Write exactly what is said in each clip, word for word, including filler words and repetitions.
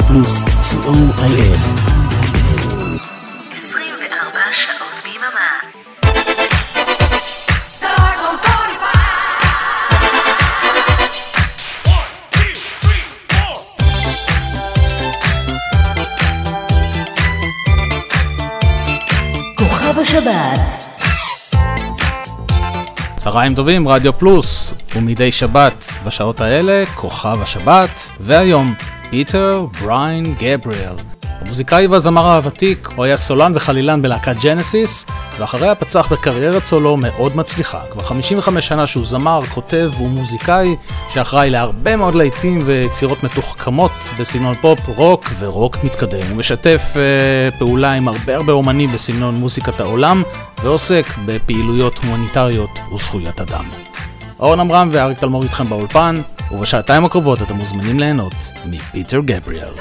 רדיו פלוס, סי או איי אס. עשרים וארבע שעות ביממה. כוכב השבת. צהריים טובים, רדיו פלוס, ומדי שבת בשעות האלה, כוכב השבת, והיום, פיטר בריין גבריאל. המוזיקאי והזמר הוותיק, הוא היה סולן וחלילן בלהקת ג'נסיס, ואחריה פצח בקריירת סולו מאוד מצליחה. כבר חמישים וחמש שנה שהוא זמר, כותב ומוזיקאי, שאחראי להרבה מאוד להיטים ויצירות מתוחכמות בסגנון פופ, רוק ורוק מתקדם. הוא משתף אה, פעולה עם הרבה הרבה אומנים בסגנון מוזיקת העולם, ועוסק בפעילויות הומניטריות וזכויות אדם. אורן נהרי ואריק תלמור איתכם באולפן, ובשעתיים הקרובות אתם מוזמנים ליהנות מפיטר גבריאל.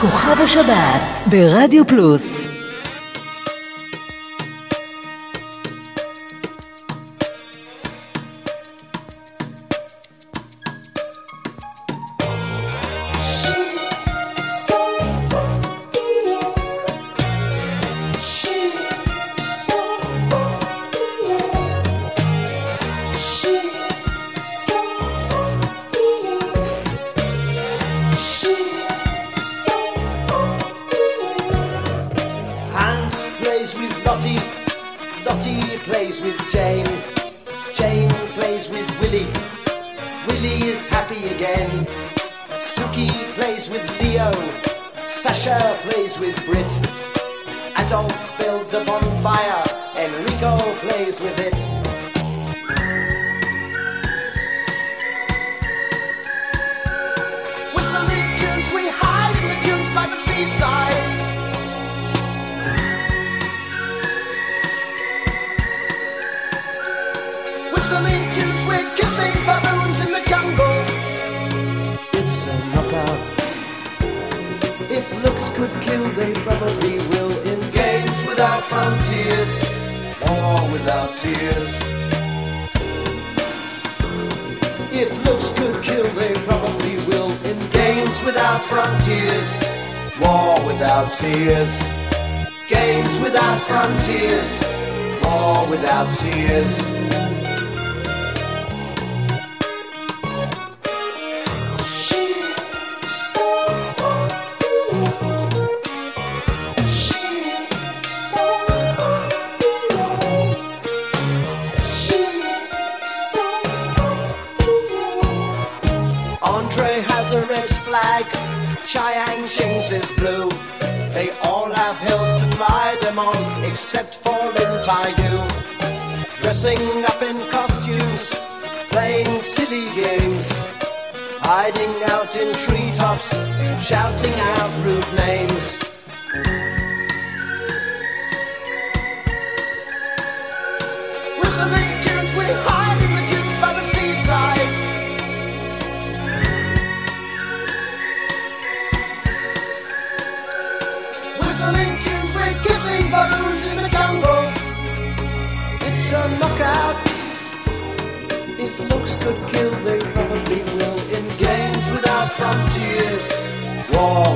כוכב השבת ברדיו פלוס.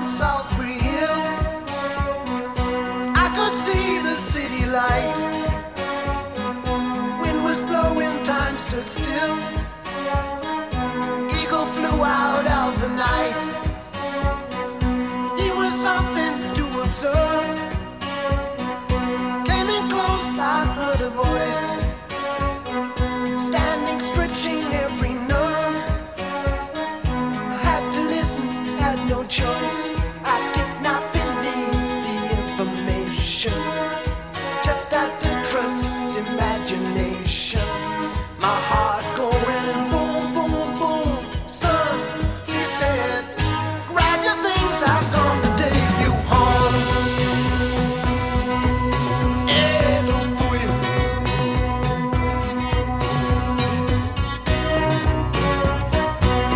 on Salisbury Hill. I could see the city light. Wind was blowing, time stood still. Eagle flew out of the night. He was something to observe. Came in close, I heard a voice. Standing, stretching every nerve. I had to listen, had no choice. I did not believe the information. Just had to trust imagination. My heart going boom, boom, boom. Son, he said, grab your things, I'm gonna take you home. Eh, no fui.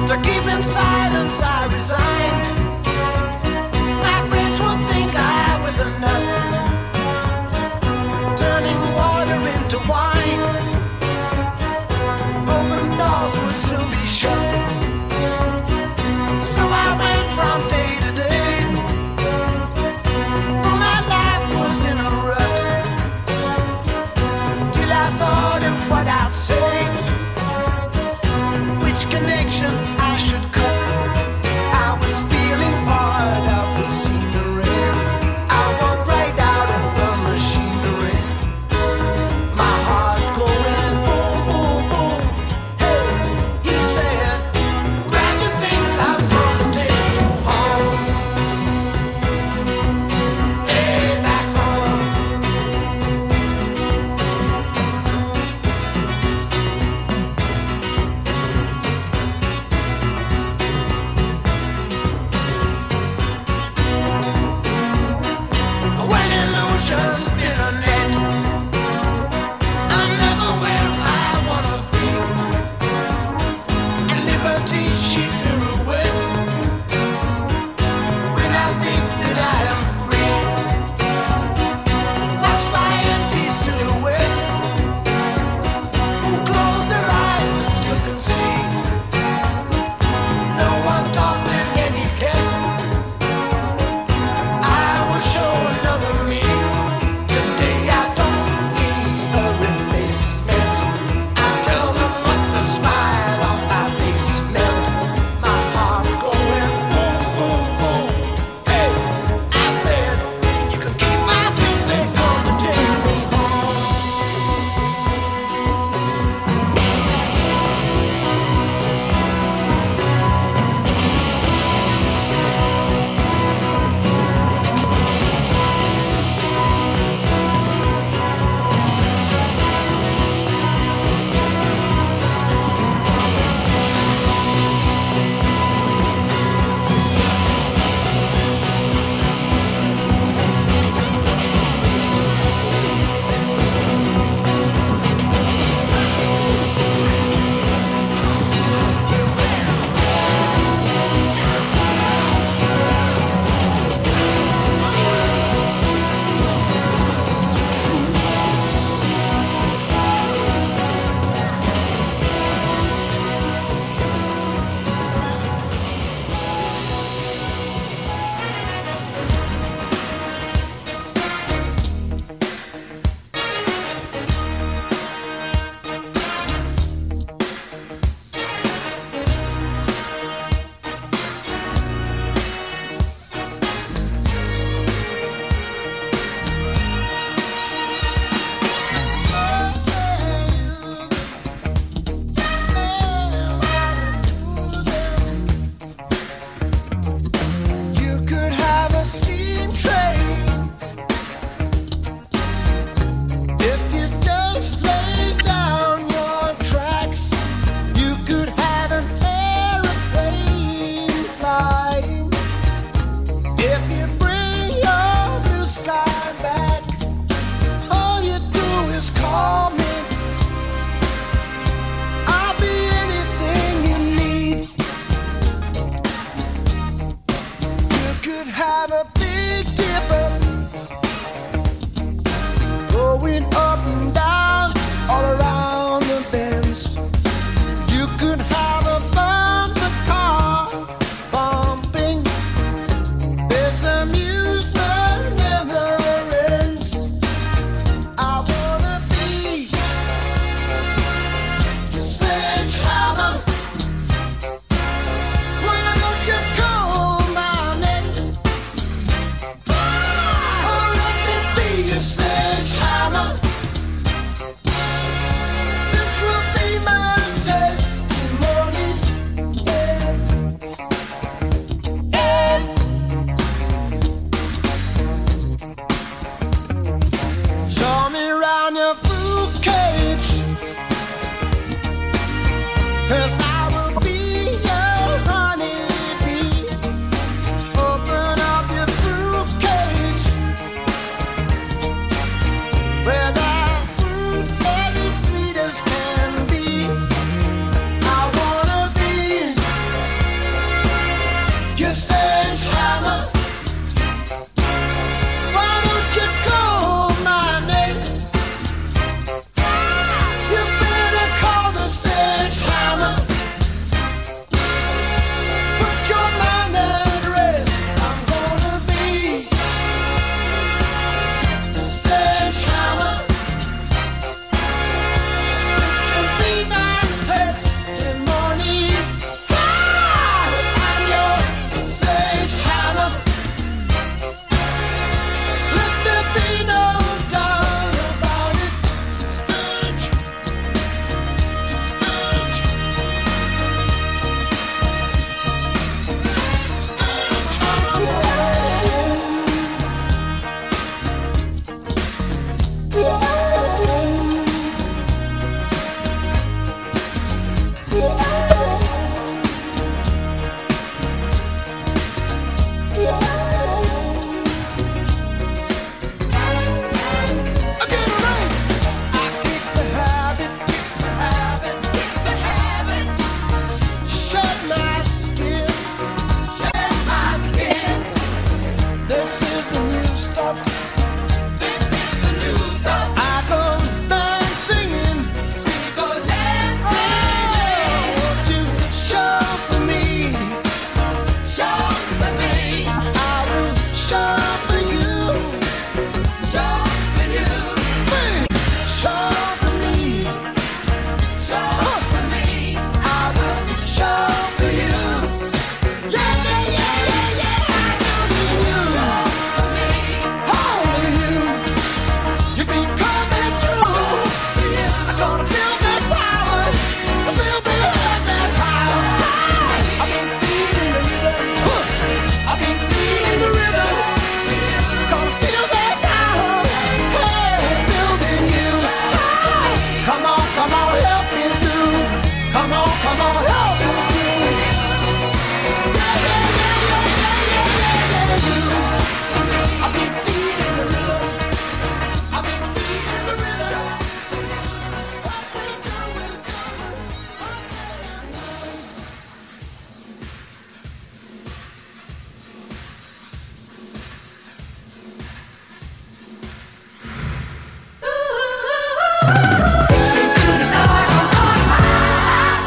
To keep in silence, I resigned.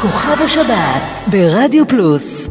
כוכב השבת ברדיו פלוס.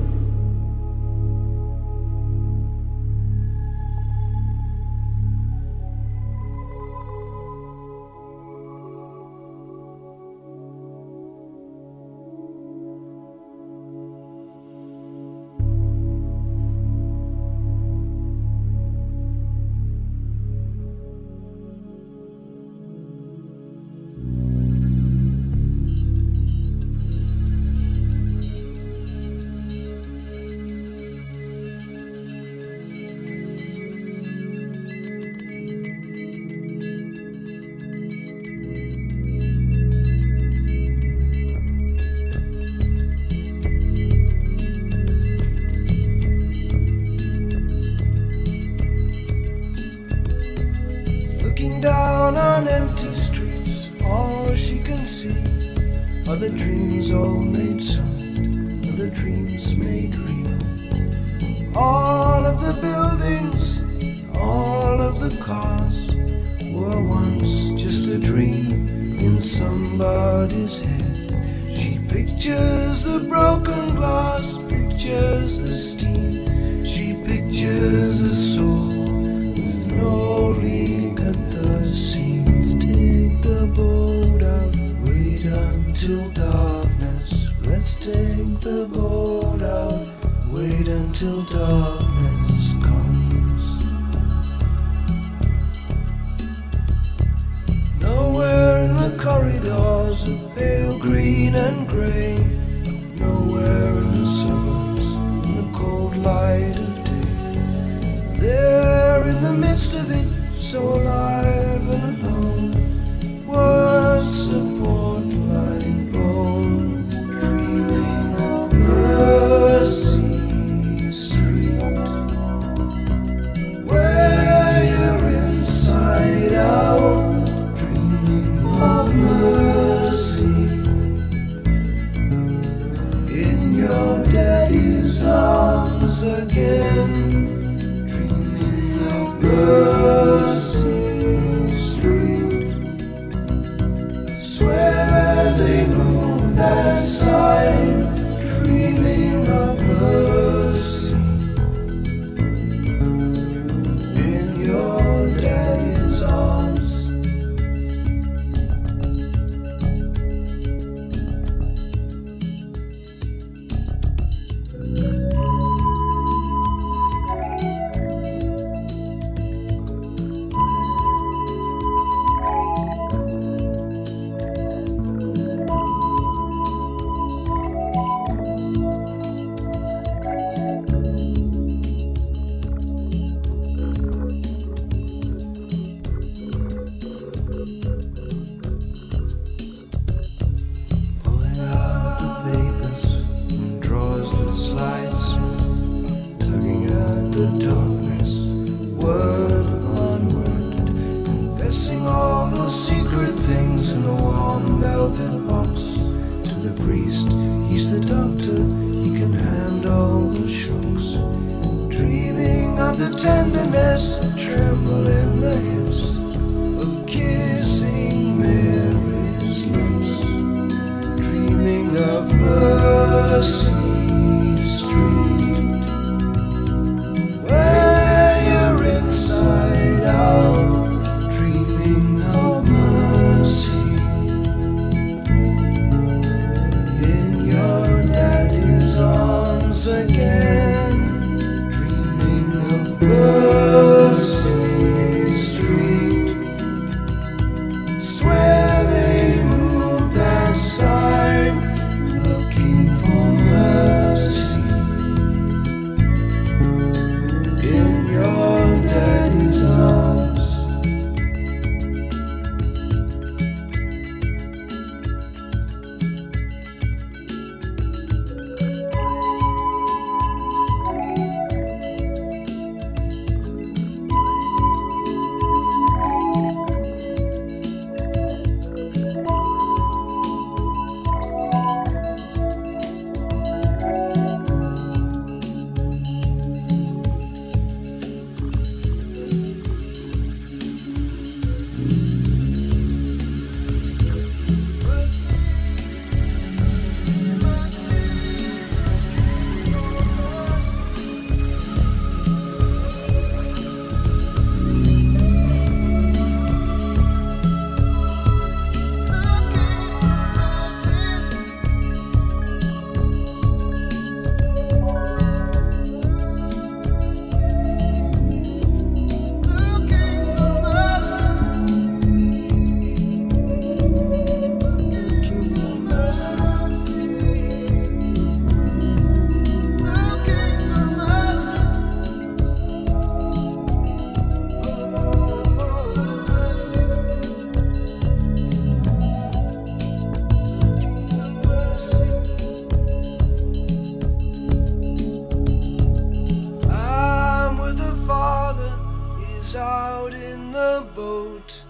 boats out in the boat,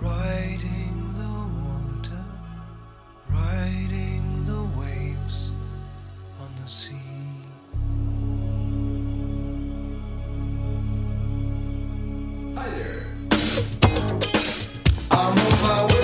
riding the water, riding the waves on the sea. Hi there. I'm on my way.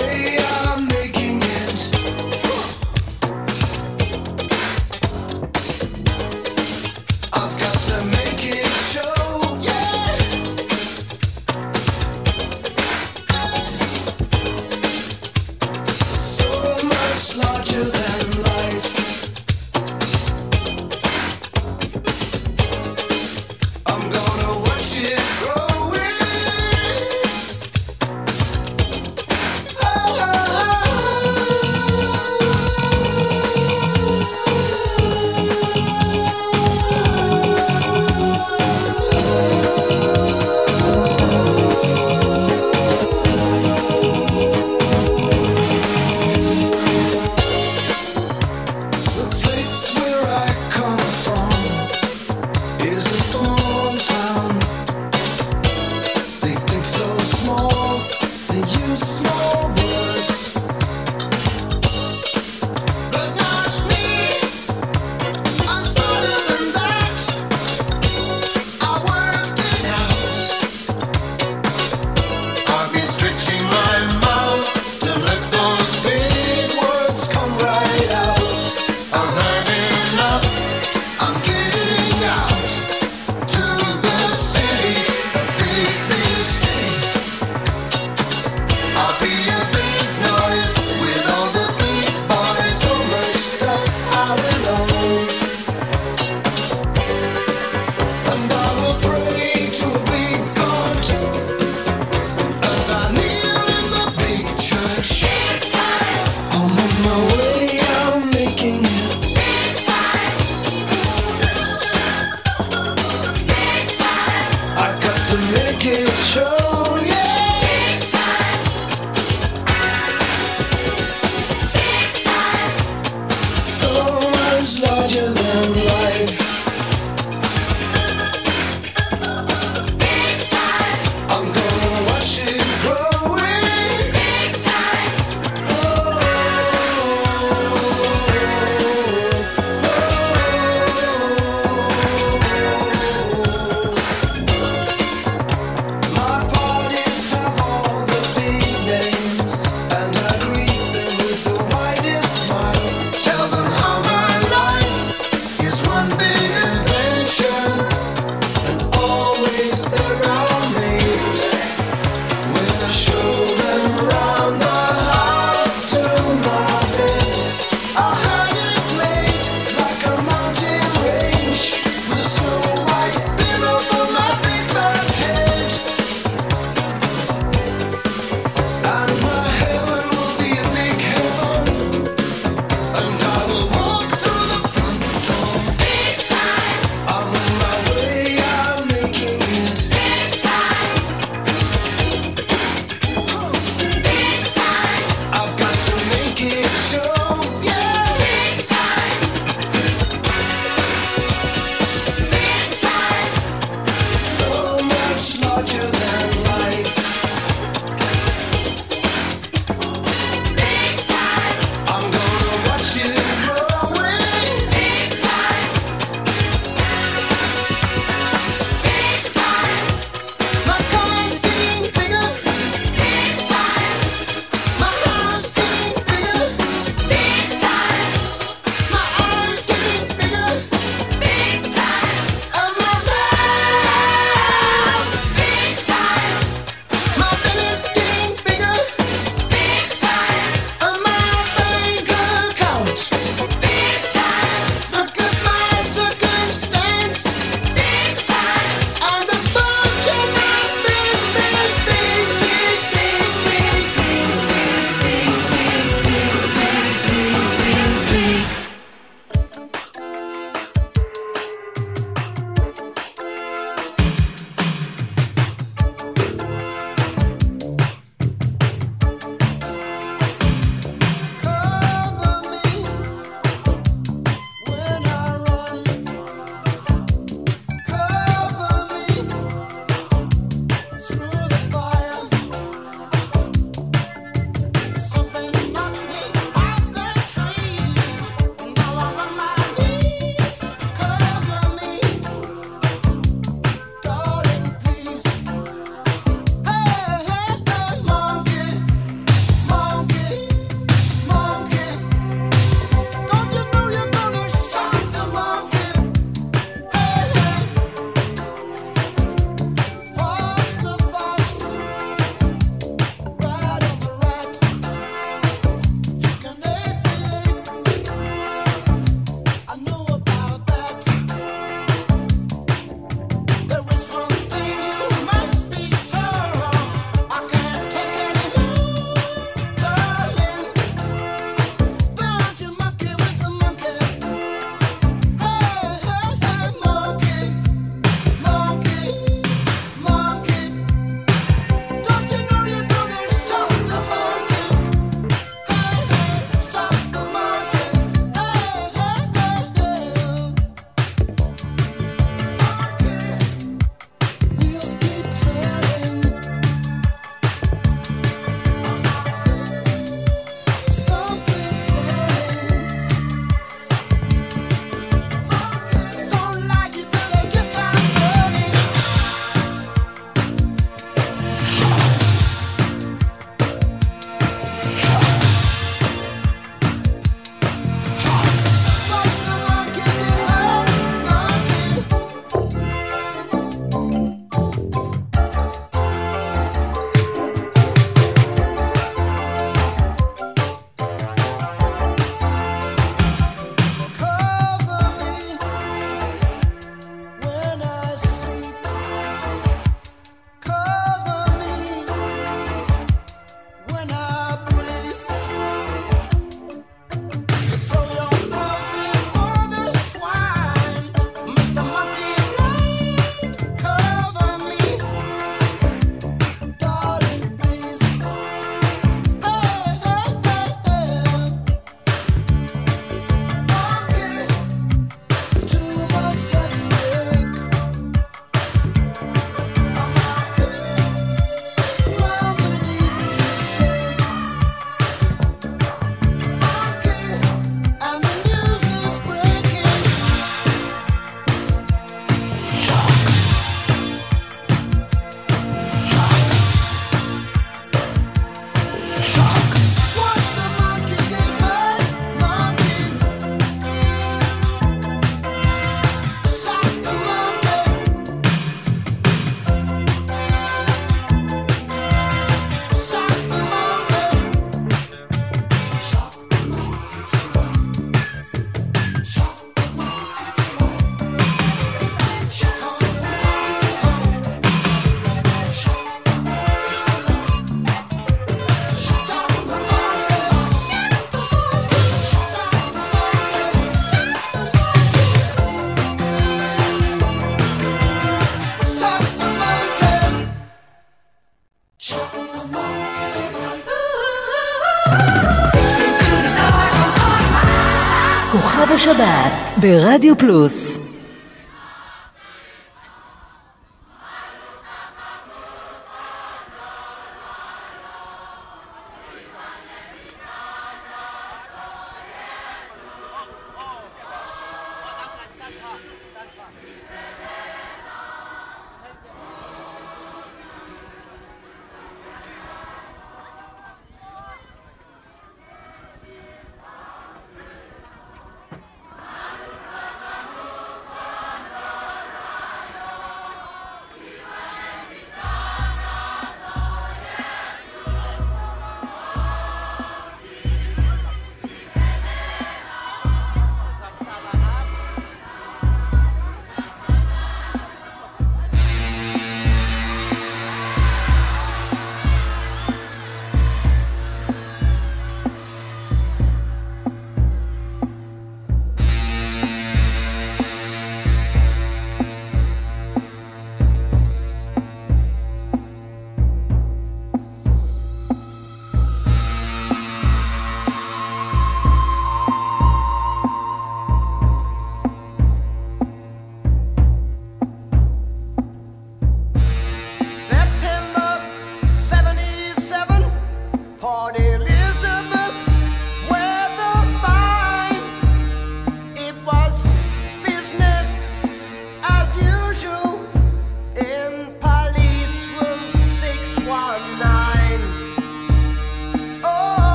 כוכב השבת ברדיו פלוס.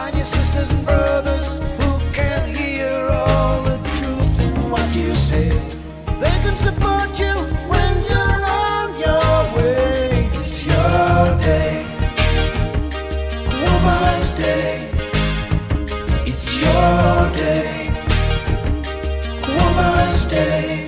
Find your sisters and brothers who can hear all the truth in what you say. They can support you when you're on your way. It's your day, woman's day. It's your day, woman's day.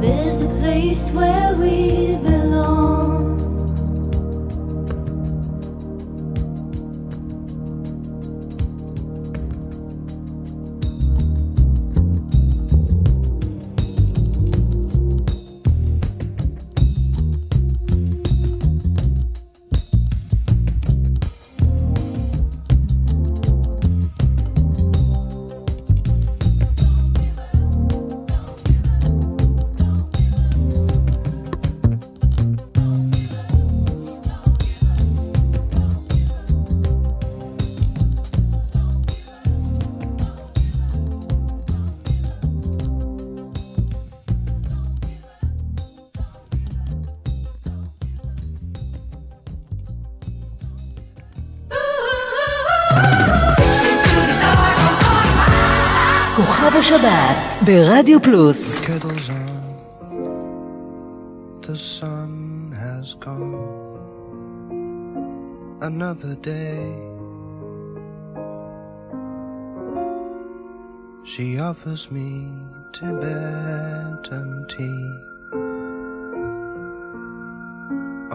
There's a place where we belong. שבת ברדיו פלוס. The sun has gone, another day. She offers me Tibetan tea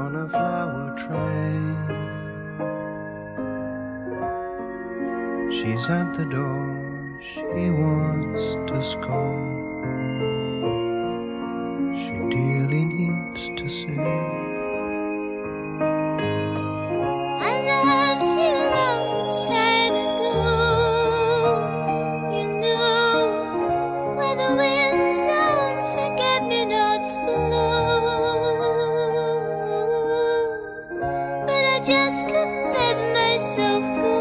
on a flower tray. She's at the door. She wants to scold. She dearly needs to say I loved you a long time ago. You know where the winds on forget-me-nots blow. But I just couldn't let myself go.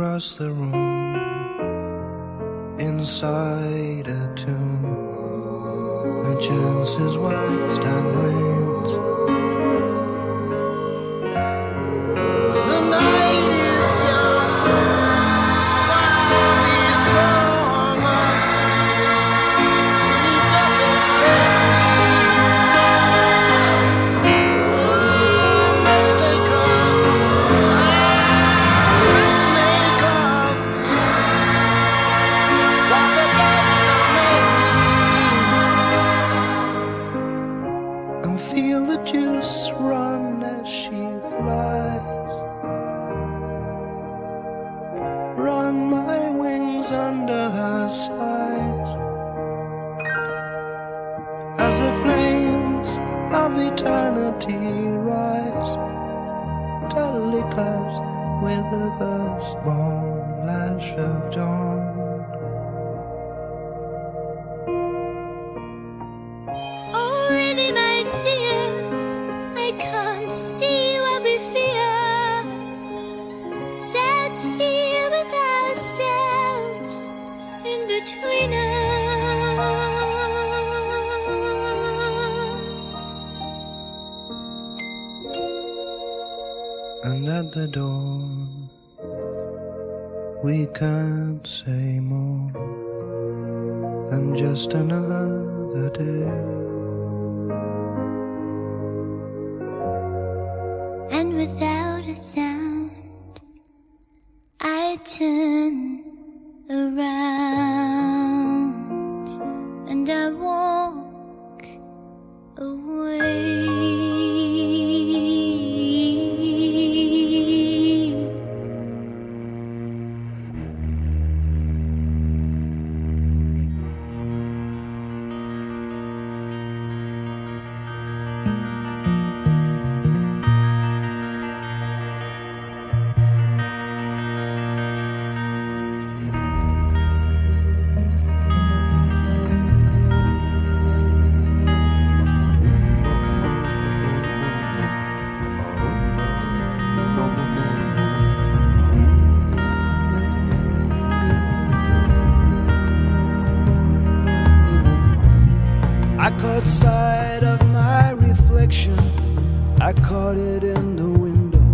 Across the room, inside a tomb, a chance is waxed and wanes. The night is young, there'll be so long. Any devils can be gone. Oh, must take on. I caught sight of my reflection. I caught it in the window.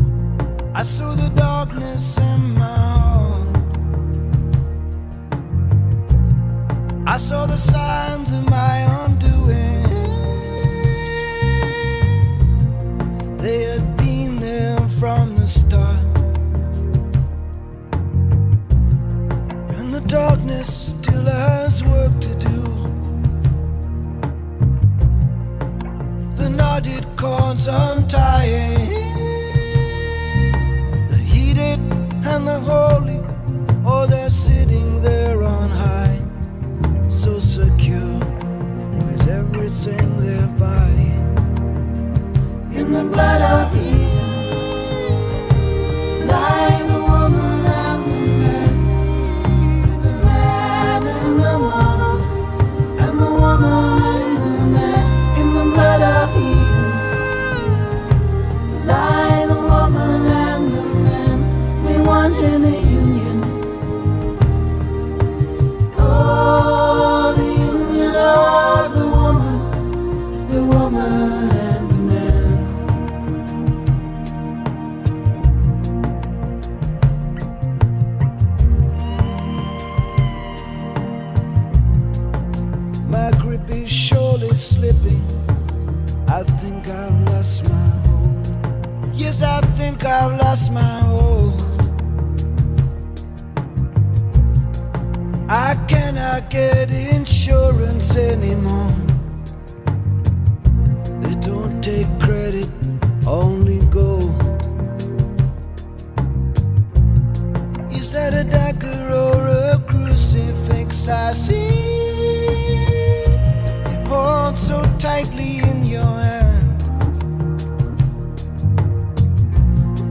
I saw the darkness in my heart. I saw the signs of my undoing. They had been there from the start. And the darkness still has work to do. The knotted cords untying, the heated and the holy, oh, they're sitting there on high, so secure with everything they're buying. In the blood of Eden lie the woman and the man, with the man and the woman, and the woman. Lie the woman and the man we want in the union. Oh, the union of the woman, the woman and the man. My grip is surely slipping. I think I've lost my hold. Yes, I think I've lost my hold. I cannot get insurance anymore. They don't take credit, only gold. Is that a dagger or a crucifix I see? Hold so tightly in your hand,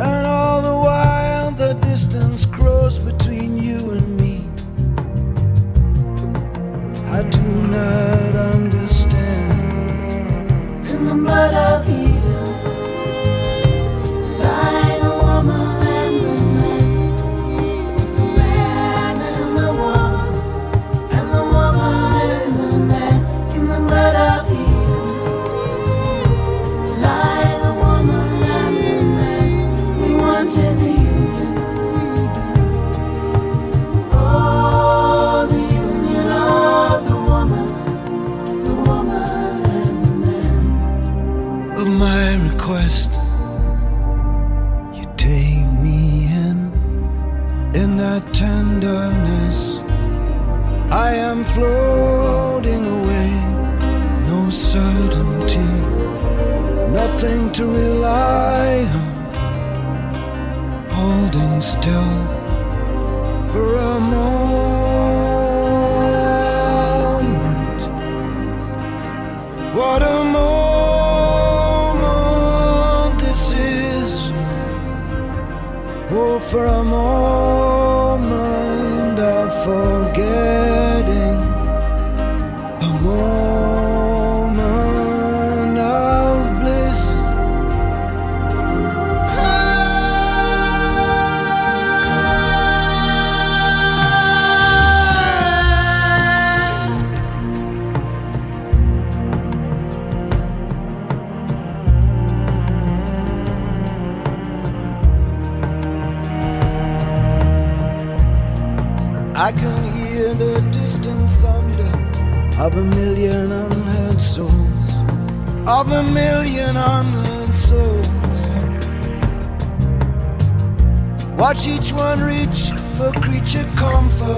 and all the while the distance grows between you and me. I do not understand. In the blood of evil lie the woman and the man, with the man and the woman, and the woman and the man. Blood of Eden lie the woman and the man we once in the union. Oh, the union of the woman, the woman and the man. Of my request, you take me in. In that tenderness I am floating away. No certainty, nothing to rely on. Holding still for a moment. What a moment this is. Oh, for a moment of forgetting. A moment. I can hear the distant thunder of a million unheard souls, of a million unheard souls. Watch each one reach for creature comfort,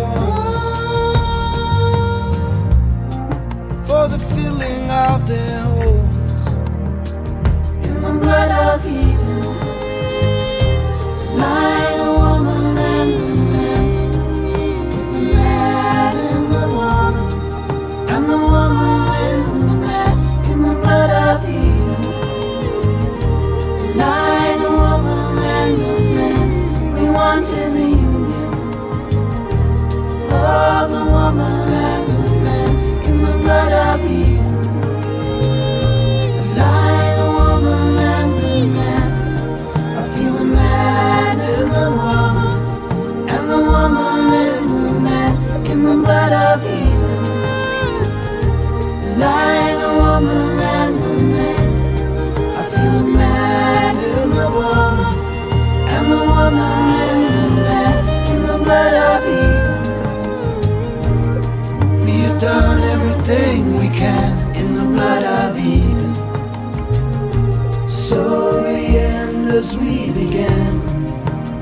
for the filling of their holes. In the blood of Eden lie the woman and the and the woman and the man. In the blood of Eden lie the woman and the man we want in the union. Oh, the woman and the man. In the blood of Eden as we began,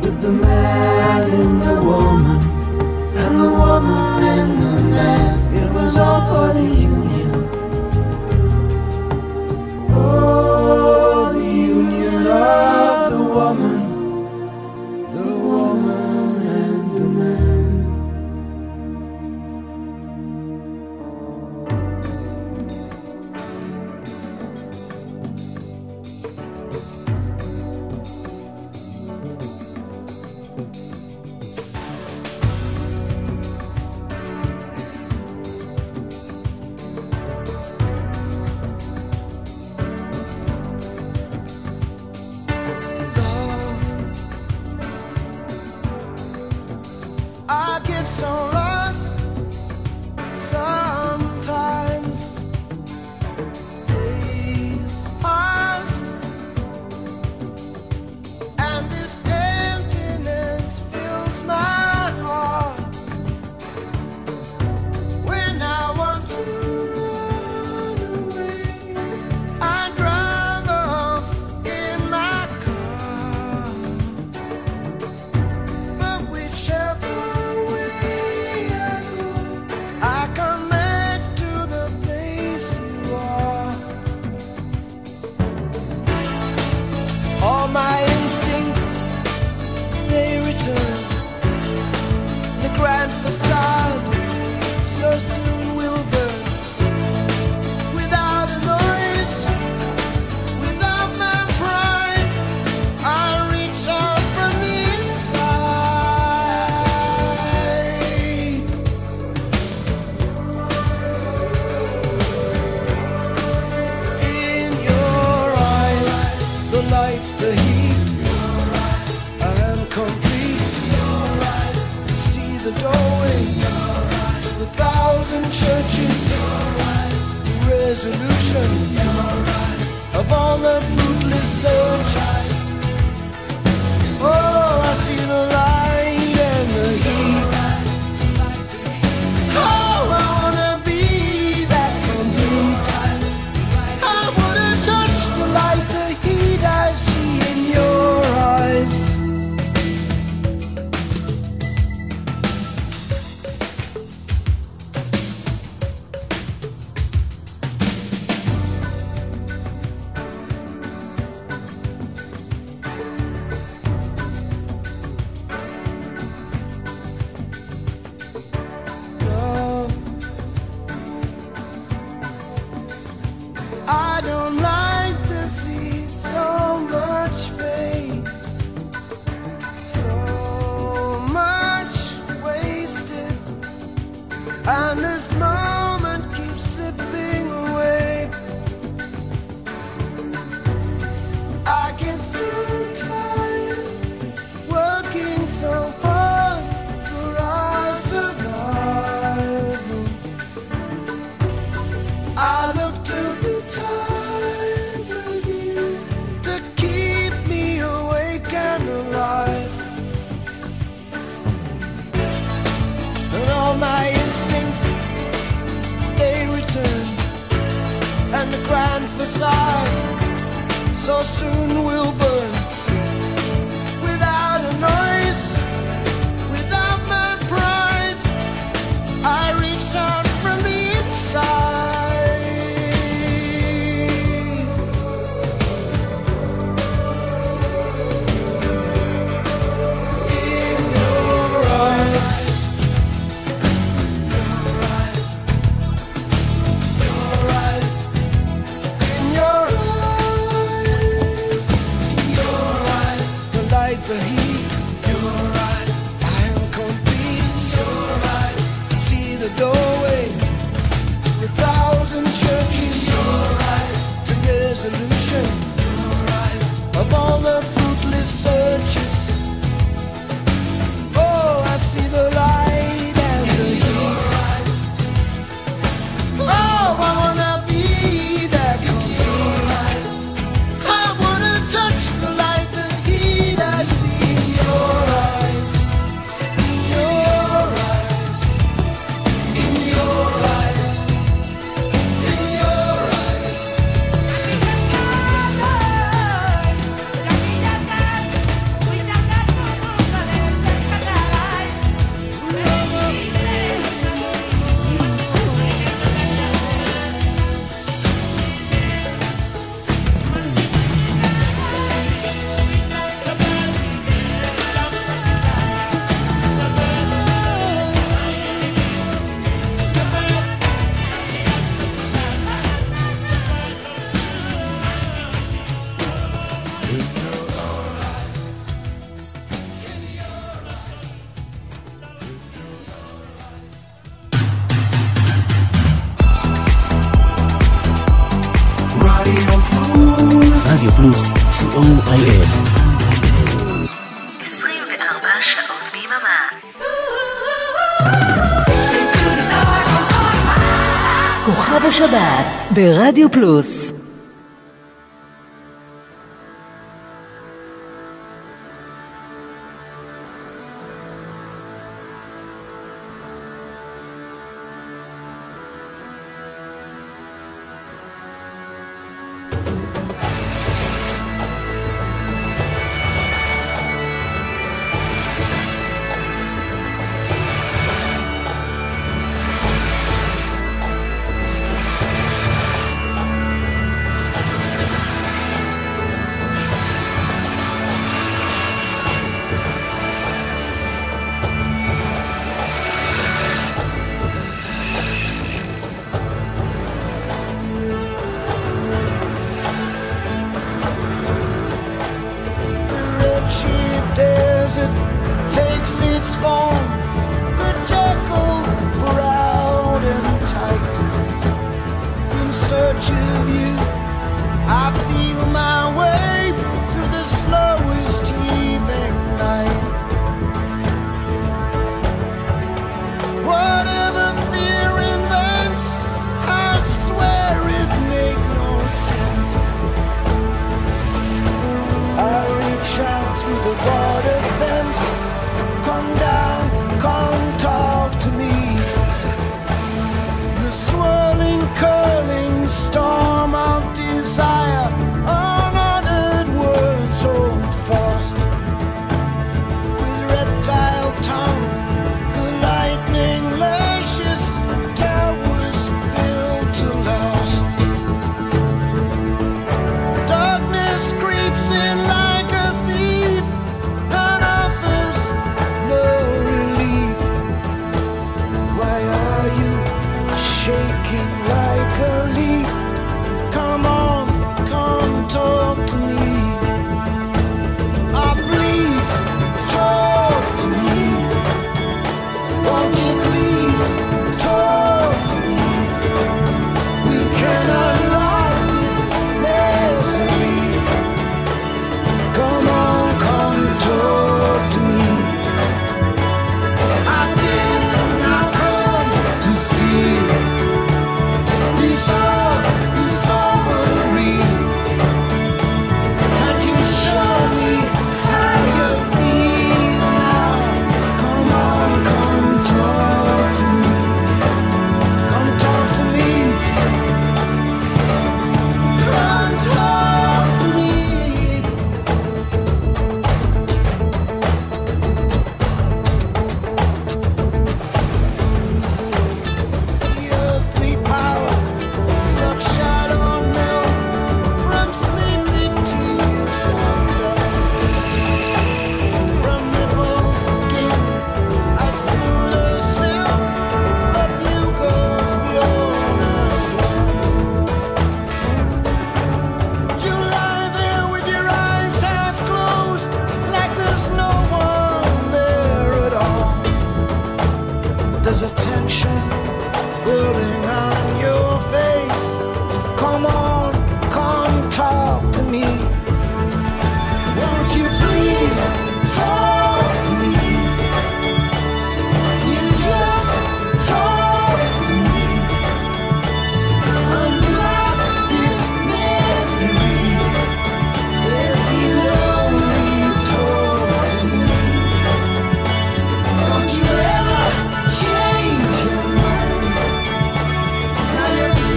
with the man and the woman, and the woman and the man. It was all for the union. Oh, the union of the woman, the woman and the רדיו פלוס, סי או איי אס. עשרים וארבע שעות ביממה. כוכב השבת ברדיו פלוס.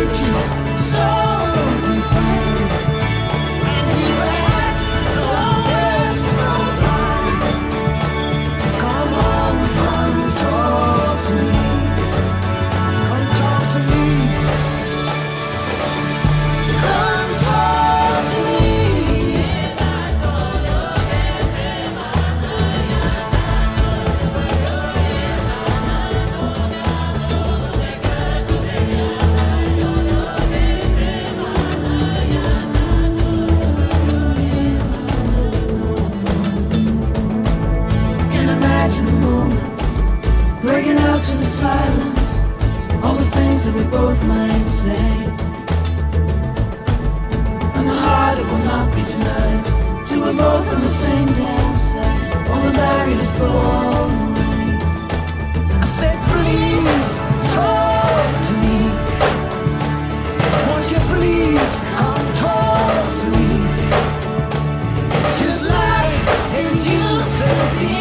Just so divine. We're both on the same damn side. All the barriers blown away. I said please, talk to me. Won't you please come talk to me? Just like it used to be.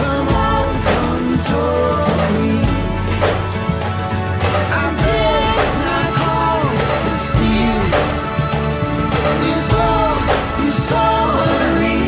Come on, come talk to me. It's all, it's all a dream.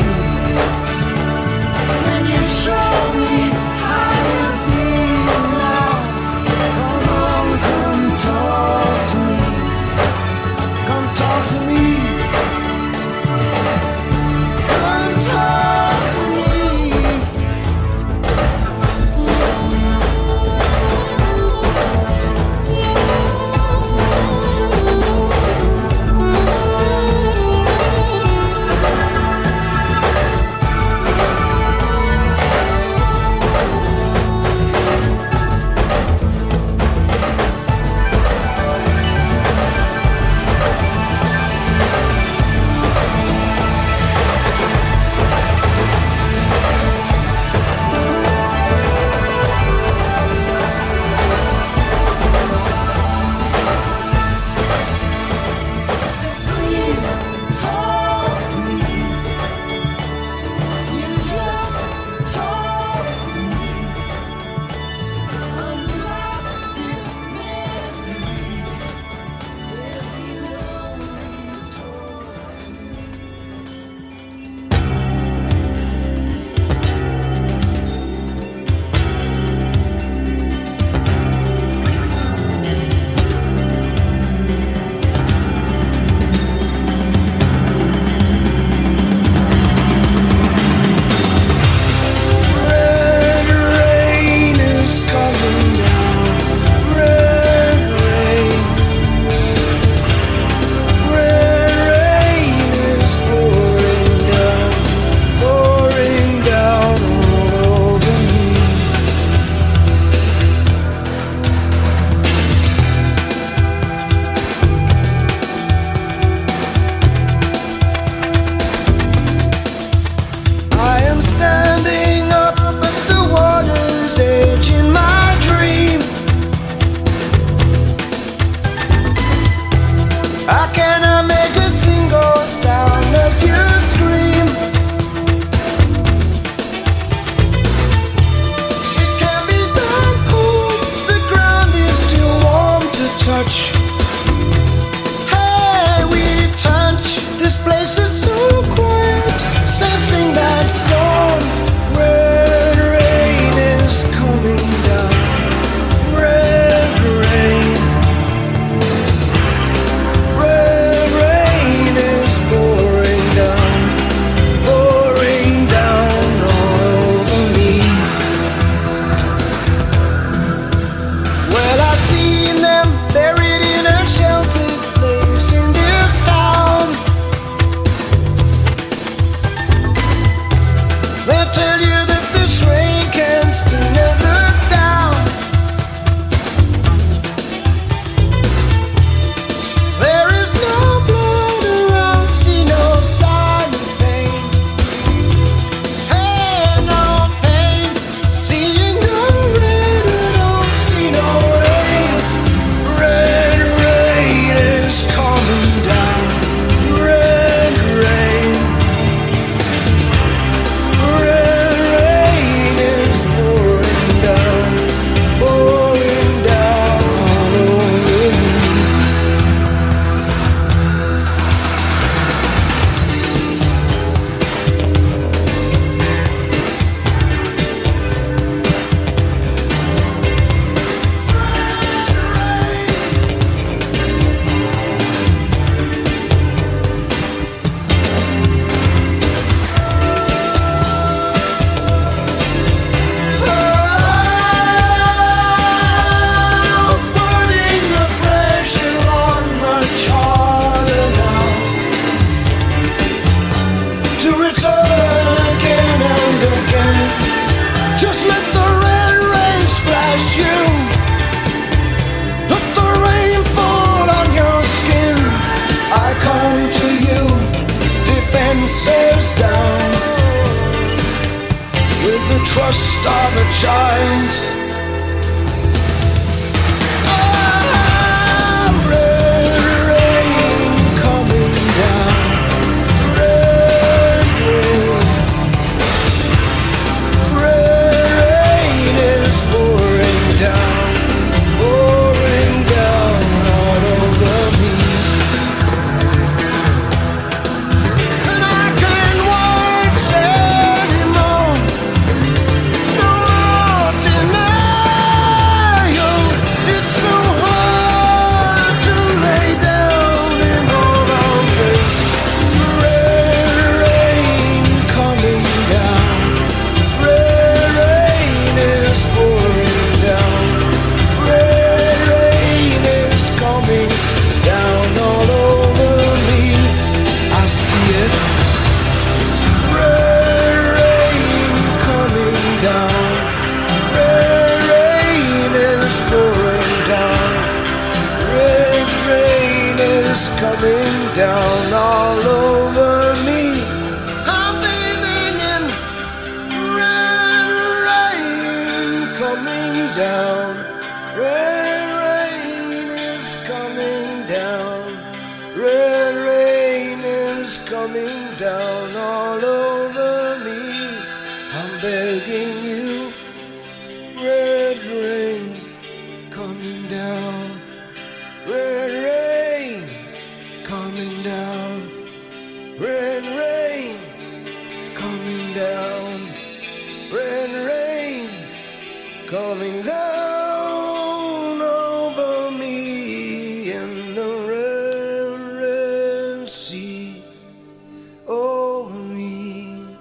ghost of a child. Oh, rain, rain coming down, rain, rain, rain is pouring down, pouring down out over me. And I can't watch anymore, no more denial. It's so hard to lay down in all our place. Rain, rain coming down, rain, rain is pouring down, rain, rain is coming down all over me. I see it. Rain, rain coming down, rain, rain is pouring down, rain, rain is coming down all over me. I'm bathing in rain, rain coming down, rain, rain is coming down, rain, rain is coming down all over me. I'm begging you, red rain coming down, red rain coming down, red rain coming down, red rain coming down over me in the red, red sea over me,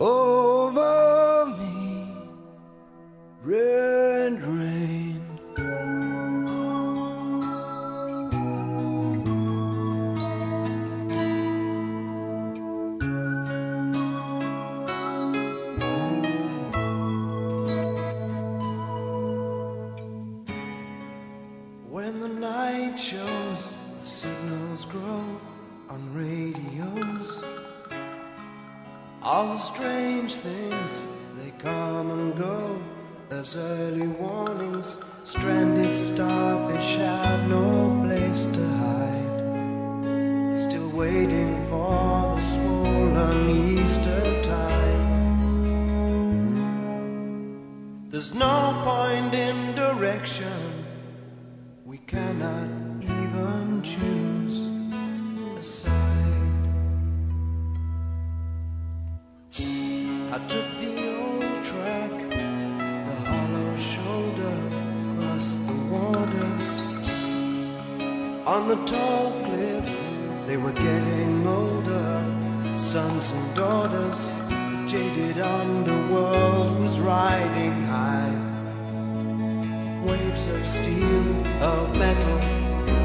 over me, red rain. When the night shows, the signals grow on radios. All the strange things, they come and go as early warnings. Stranded starfish have no place to hide, still waiting for the swollen Easter tide. There's no point in direction, we cannot even choose a side. I took the old track, the hollow shoulder across the waters. On the tall cliffs, they were getting older, sons and daughters. The jaded underworld was riding high. Waves of steel, of metal,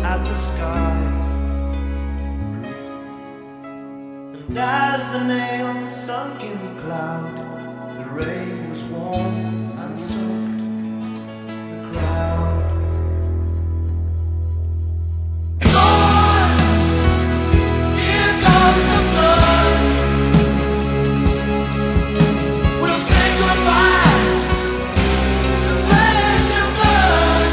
at the sky. And as the nail sunk in the cloud, the rain was warm and soaked the crowd. Lord, here comes the flood. We'll say goodbye. Lord, here comes the flood.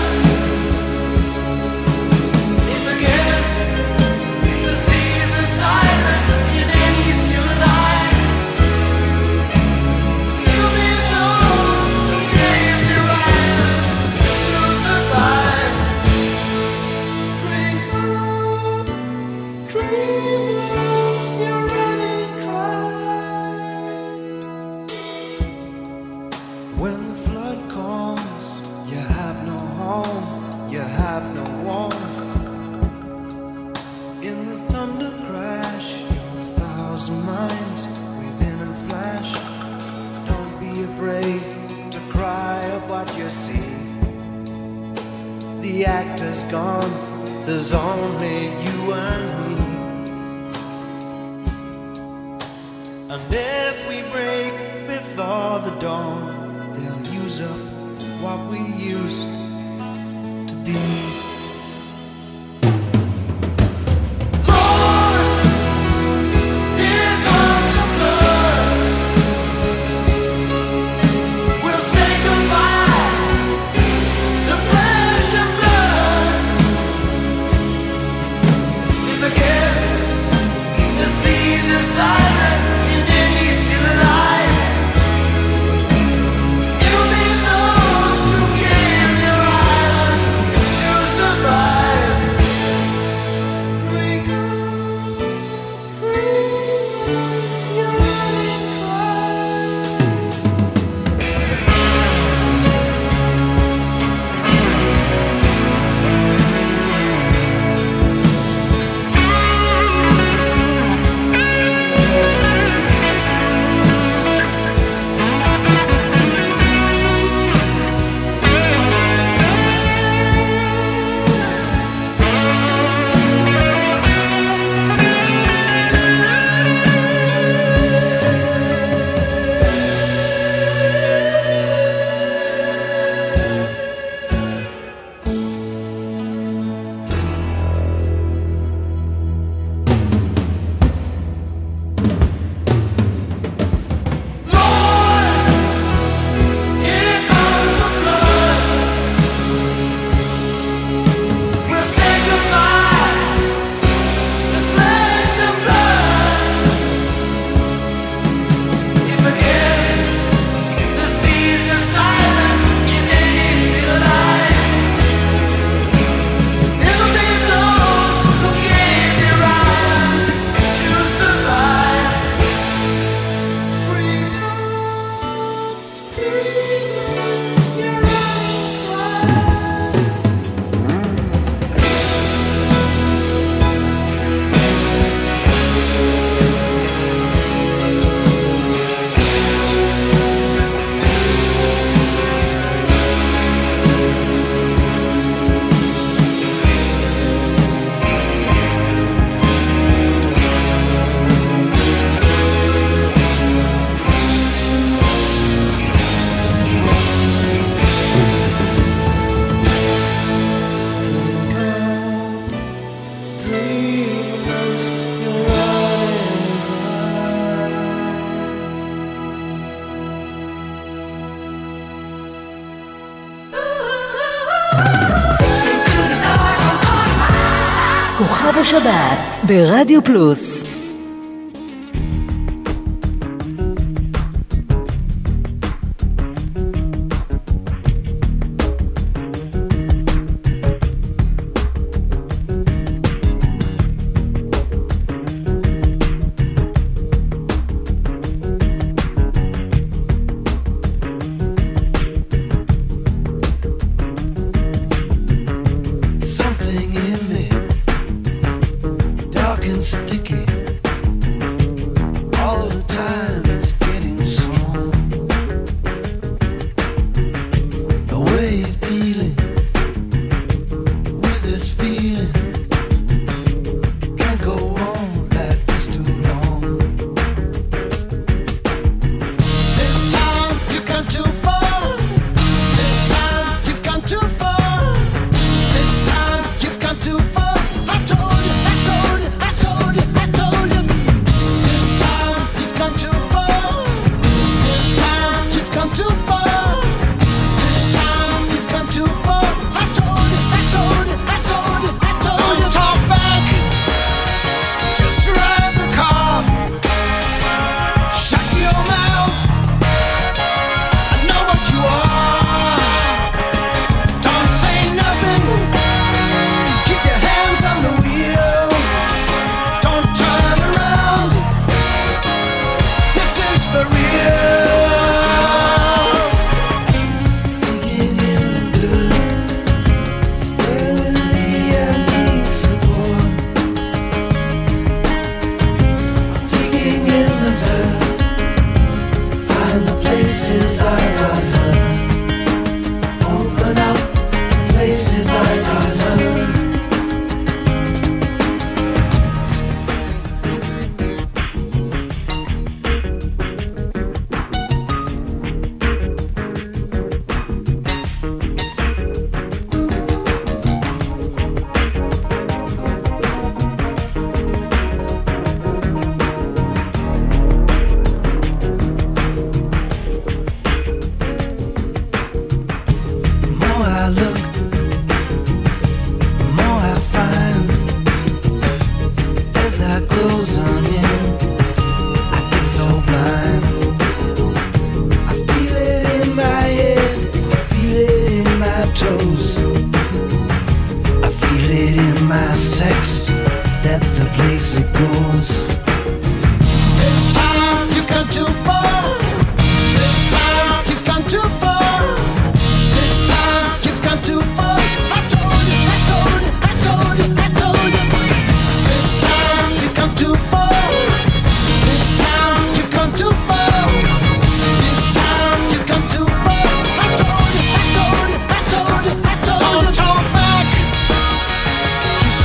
כוכב השבת ברדיו פלוס.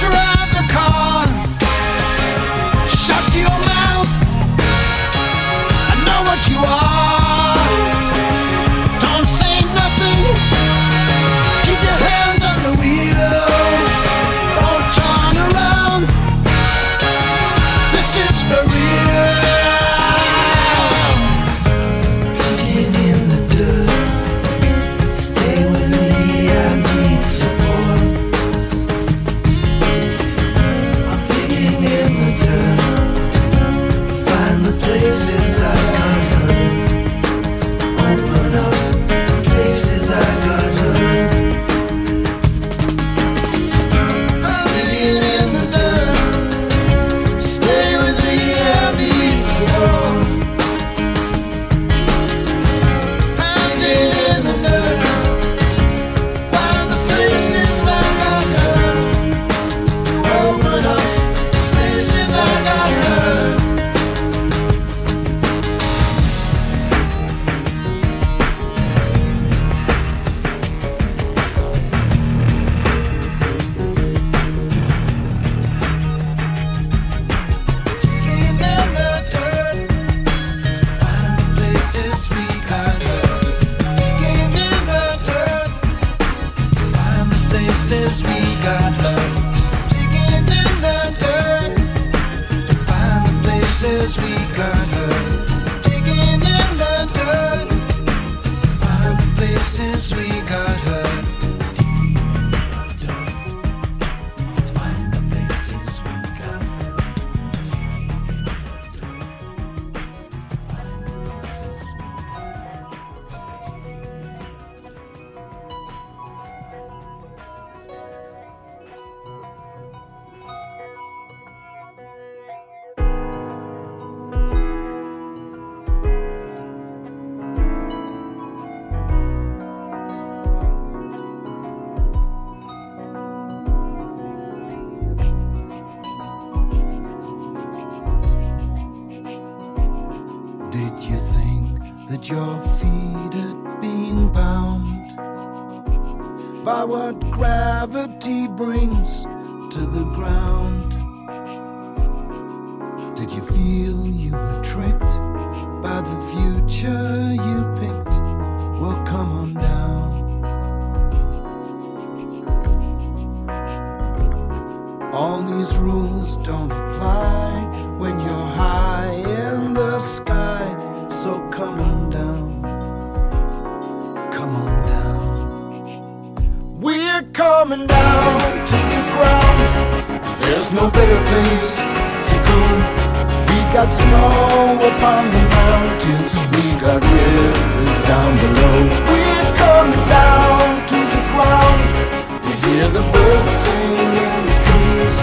Drive the car. that your feet had been bound by what gravity brings to the ground. Did you feel you were tricked by the future you picked? Well, come on down. All these rules don't apply when you're high in the sky. So come on down, come on down. We're coming down to the ground. There's no better place to go. We got snow upon the mountains, we got rivers down below. We're coming down to the ground. We hear the birds sing in the trees,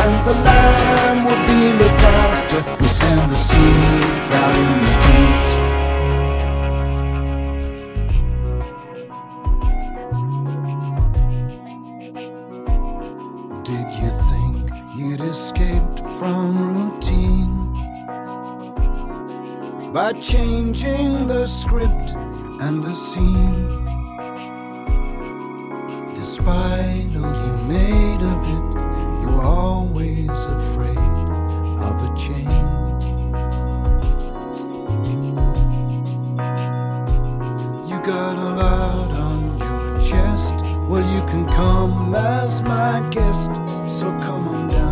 and the land will be looked after. We send the seeds out in the trees. By changing the script and the scene, despite all you made of it, you were always afraid of a change. You got a lot on your chest. Well, you can come as my guest, so come on down.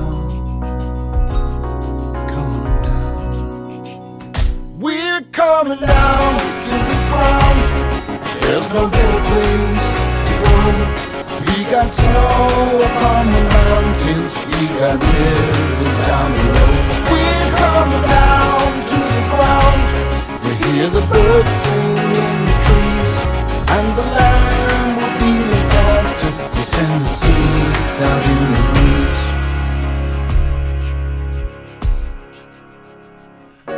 Coming down to the ground. There's no better place to go. We got snow upon the mountains, we got rivers down below. We're coming down to the ground. We hear the birds sing in the trees, and the land will be looked after. We send the seeds out in the leaves.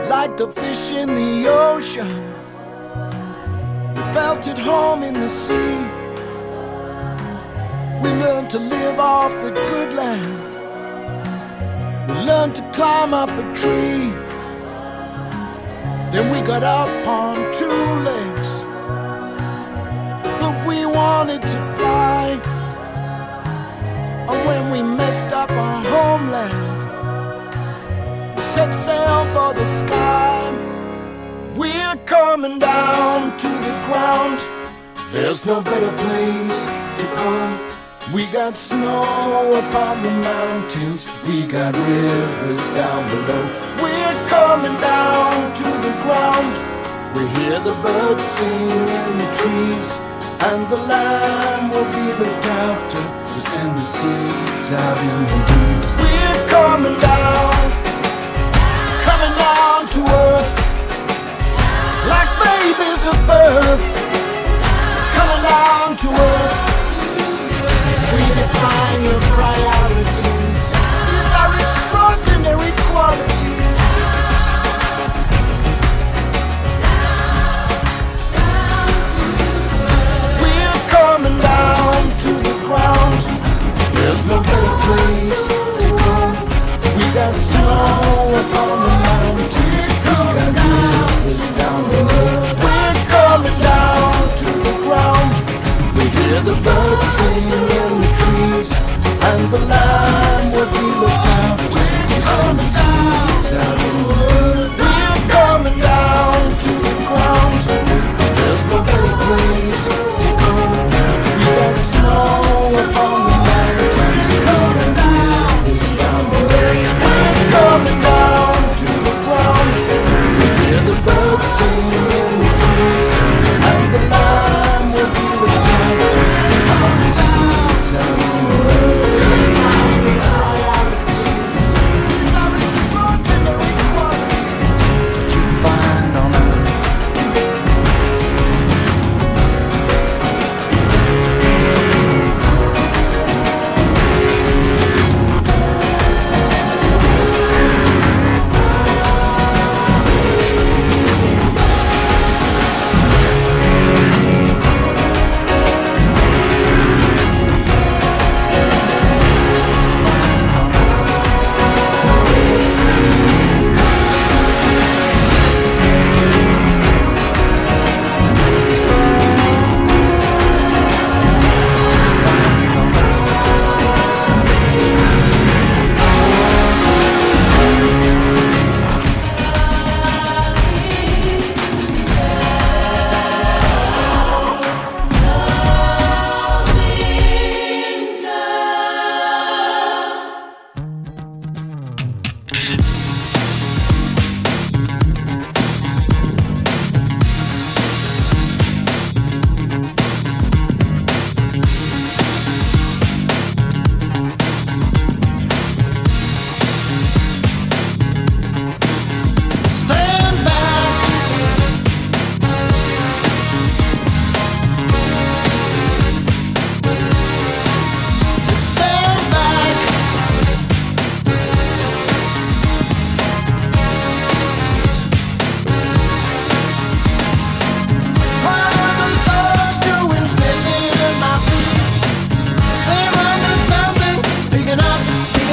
Like the fish in the ocean, we felt at home in the sea. We learned to live off the good land. We learned to climb up a tree. Then we got up on two legs, but we wanted to fly. And when we messed up our homeland, set sail for the sky. We're coming down to the ground. There's no better place to go. We got snow upon the mountains, we got rivers down below. We're coming down to the ground. We hear the birds sing in the trees, and the land will be looked after. We send the seeds out in the deep. We're coming down, coming down to earth, like babies of birth. Coming down to earth, we define your priorities. These are extraordinary qualities. We're coming down to the ground. There's no better place to go. We got snow upon the mountains, we got rivers down below. We're coming down to the ground. We hear the birds singing in the trees, and the land will be looked after. We send the seeds out in the world. We're coming down to the ground. There's no better place to go. We got snow upon the mountains, we got rivers down below. We're coming down to the ground. We hear the birds singing in the trees, and the land will be looked after. We send the seeds out in the world. We're coming down. These are extraordinary qualities.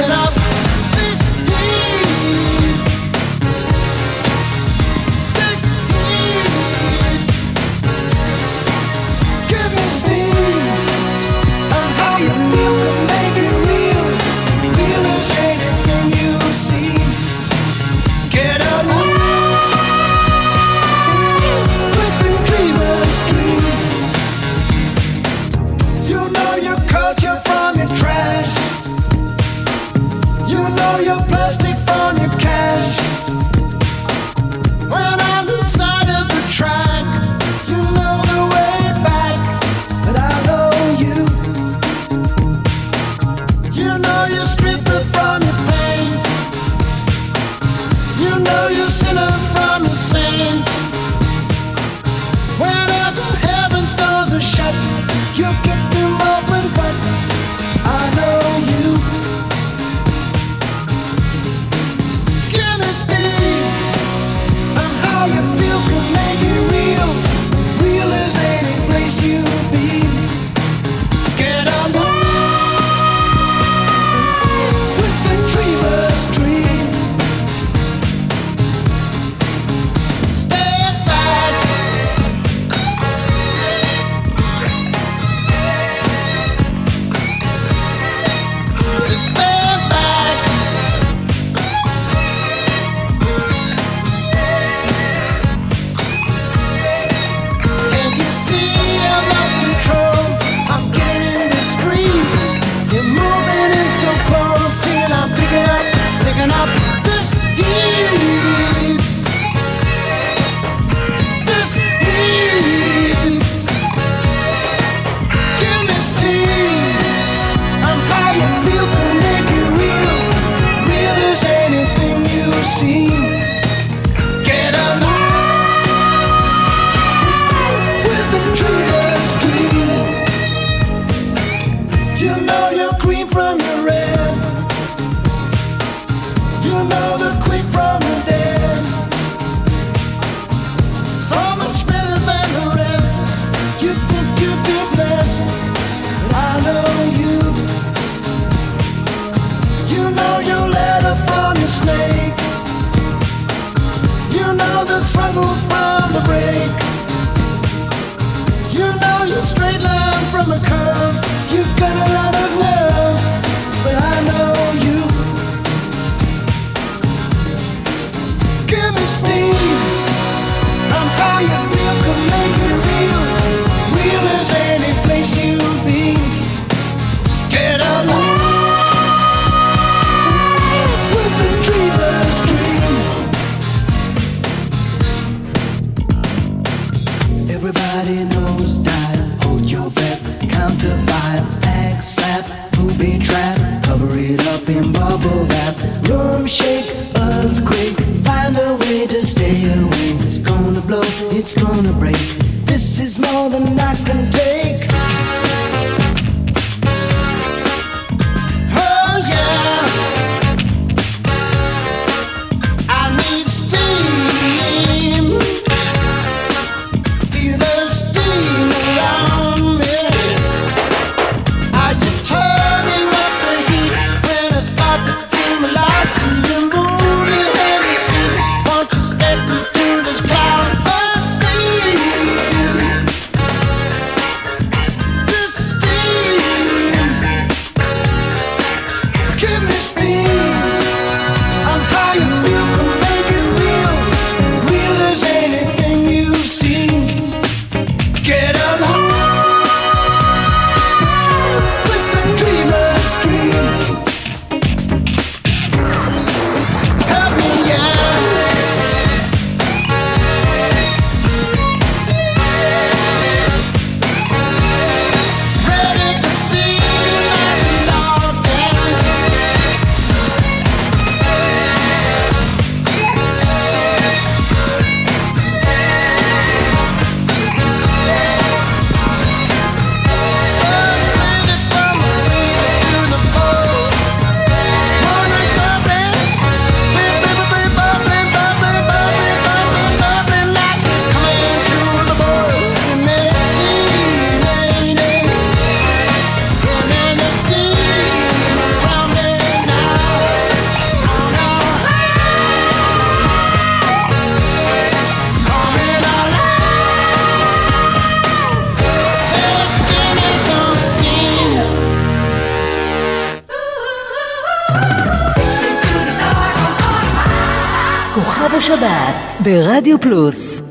Cloud of steam. כוכב השבת ברדיו פלוס.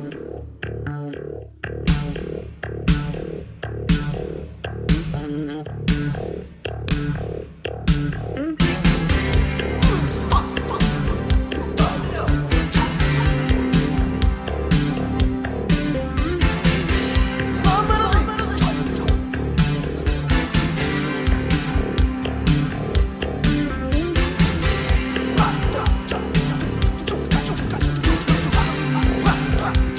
What?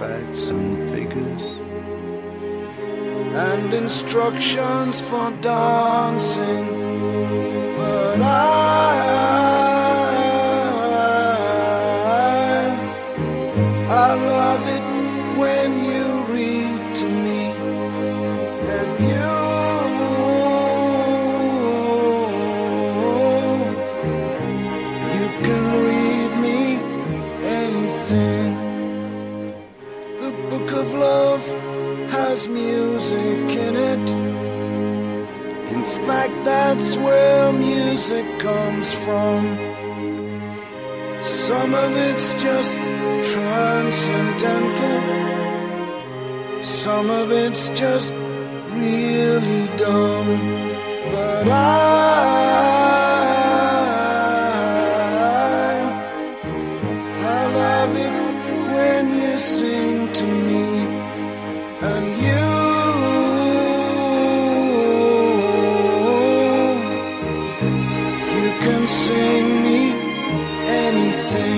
facts and figures and instructions for dancing, but I, I love it when you read to me and you, you can read me anything. The book of love has music in it. In fact, that's where music comes from. Some of it's just transcendental, some of it's just really dumb. But I, I love it when you sing to me and you, you can sing me anything.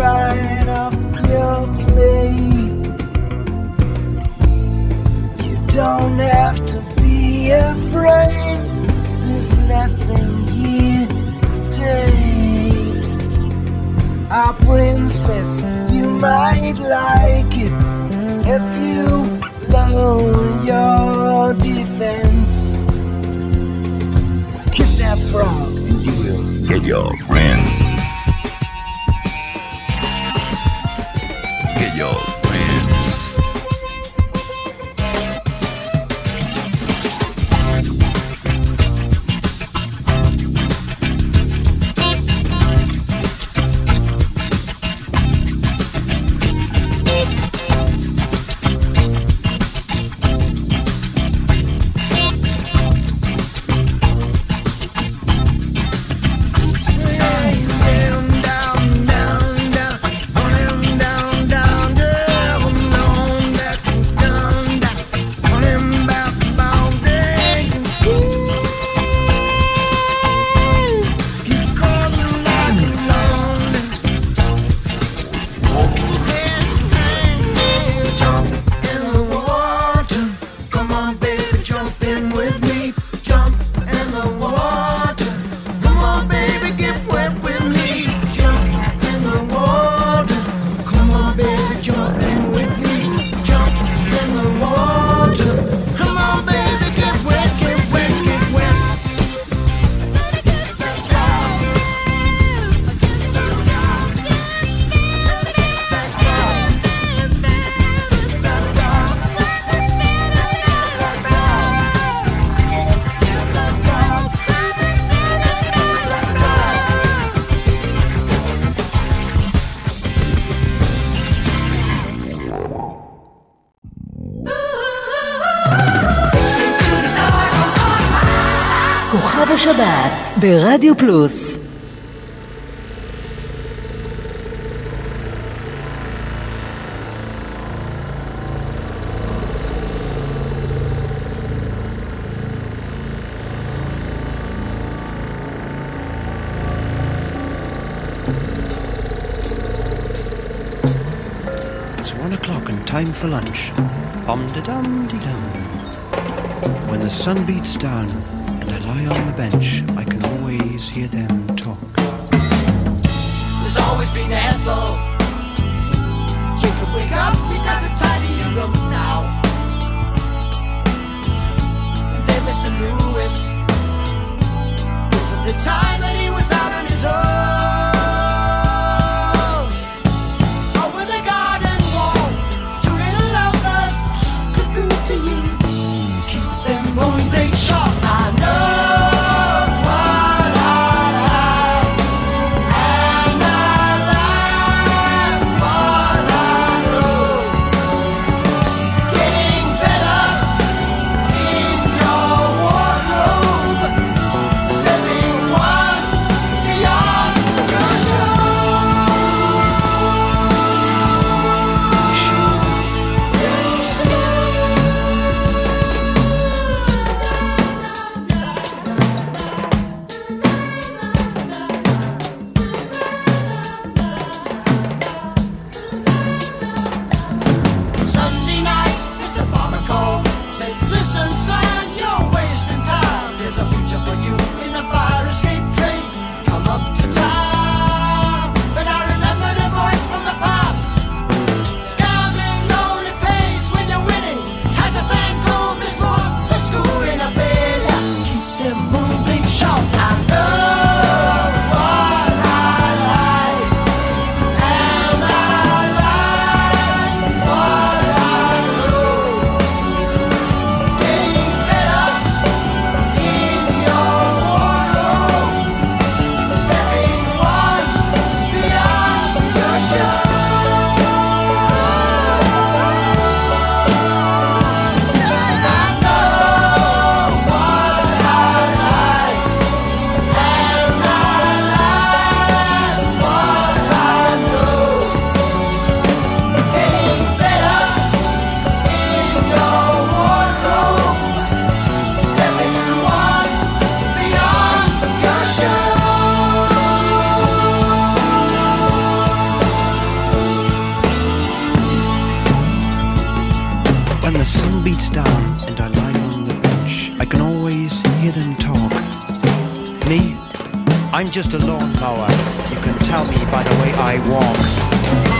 Right up your place. don't have to be afraid. There's nothing here takes. Our princess, you might like it if you lower your defense. Kiss that frog and you will get your friends. Get your friends. ברדיו פלוס It's one o'clock and time for lunch. Bum-da-dum-de-dum. When the sun beats down and I lie on the bench, I can always hear them talk. There's always been a flow. You can wake up, you got to tidy your room now. And then Mister Lewis wasn't the time that he was out on his own. Over the garden wall, two little lovers could do to you. Keep them moving, they sharp. I know. I'm just a lawnmower. You can tell me by the way I walk.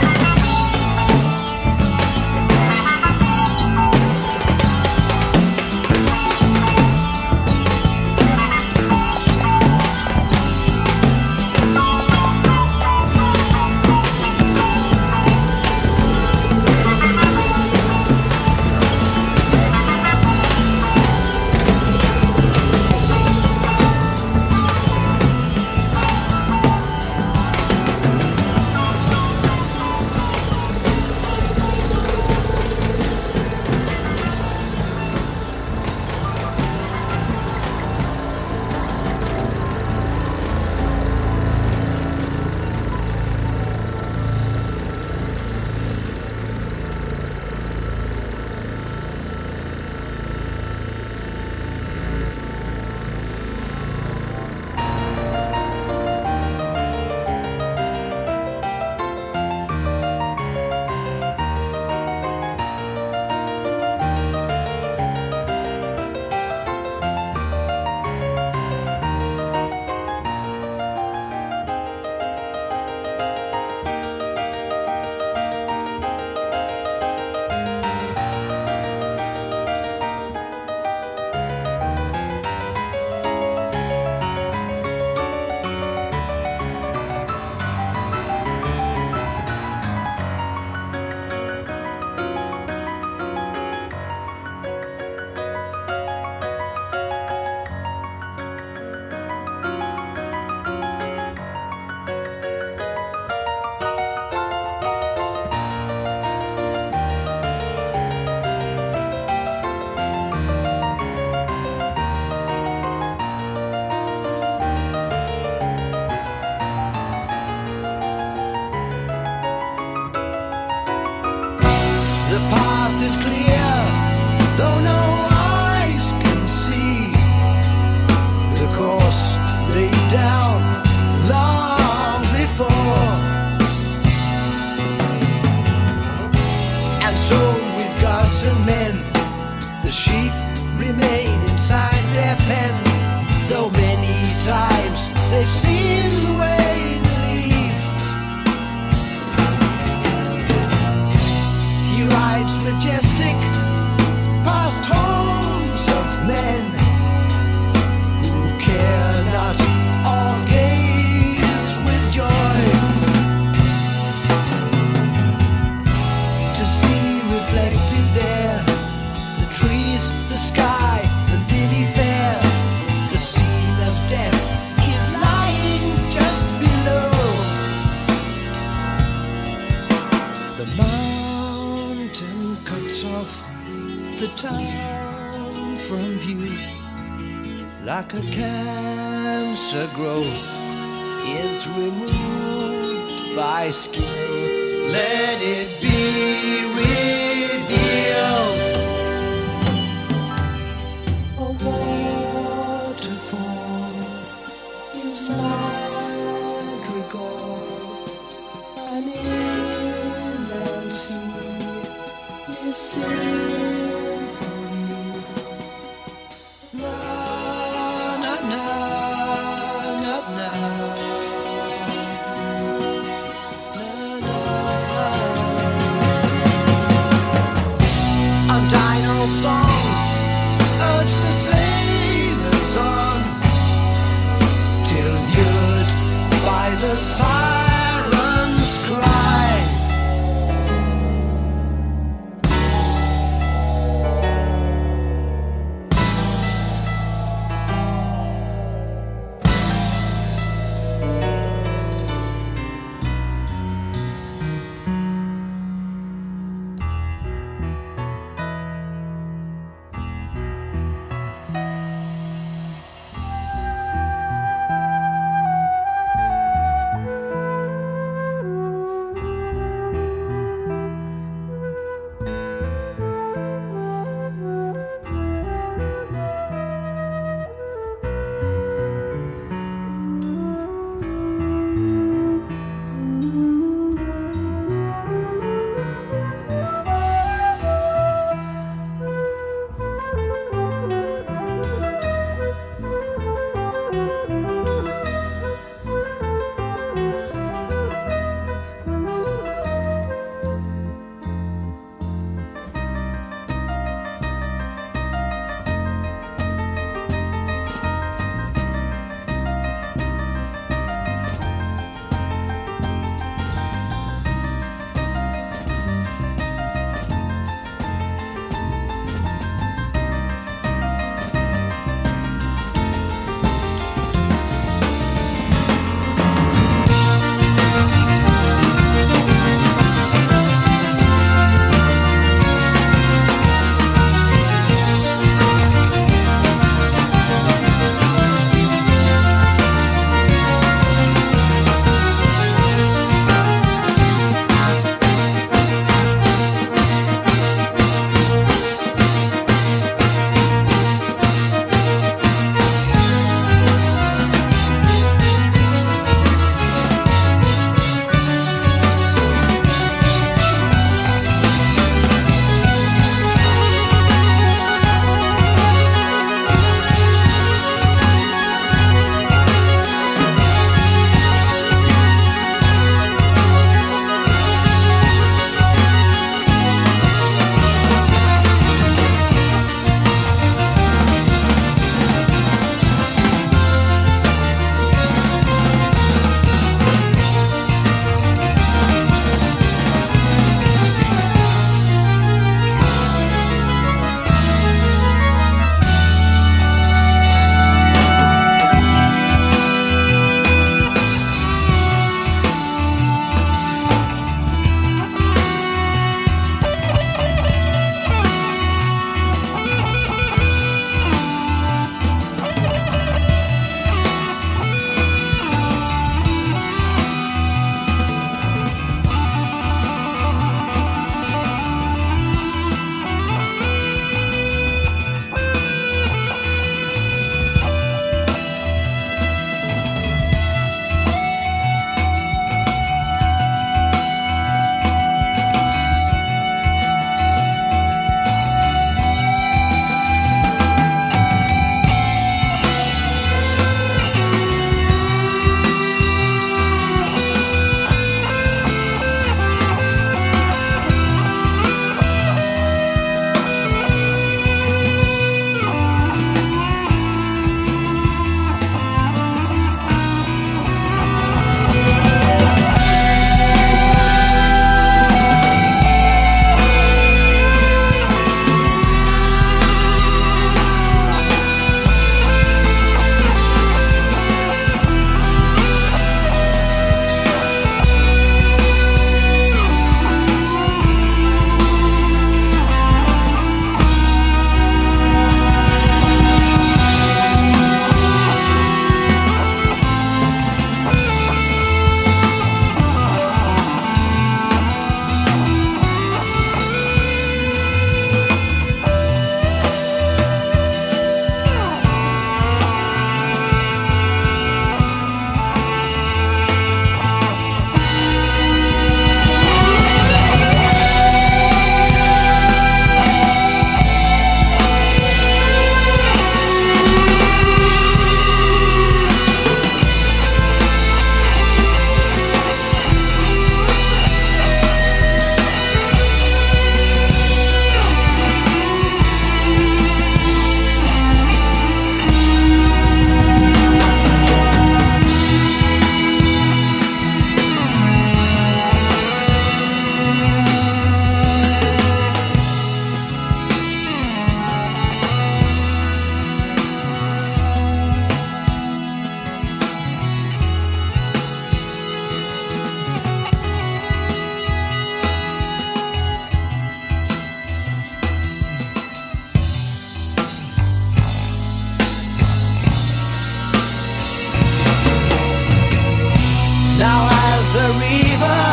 river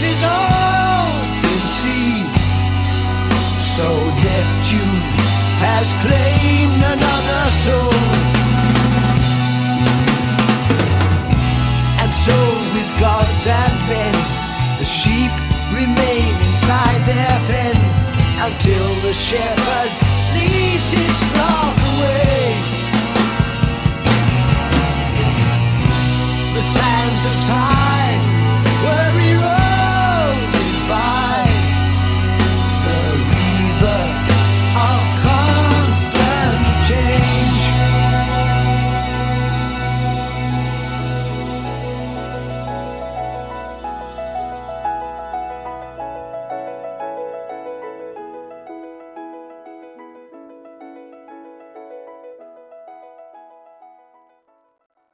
dissolves in sea. So Neptune has claimed another soul. And so with gods and men, the sheep remain inside their pen until the shepherd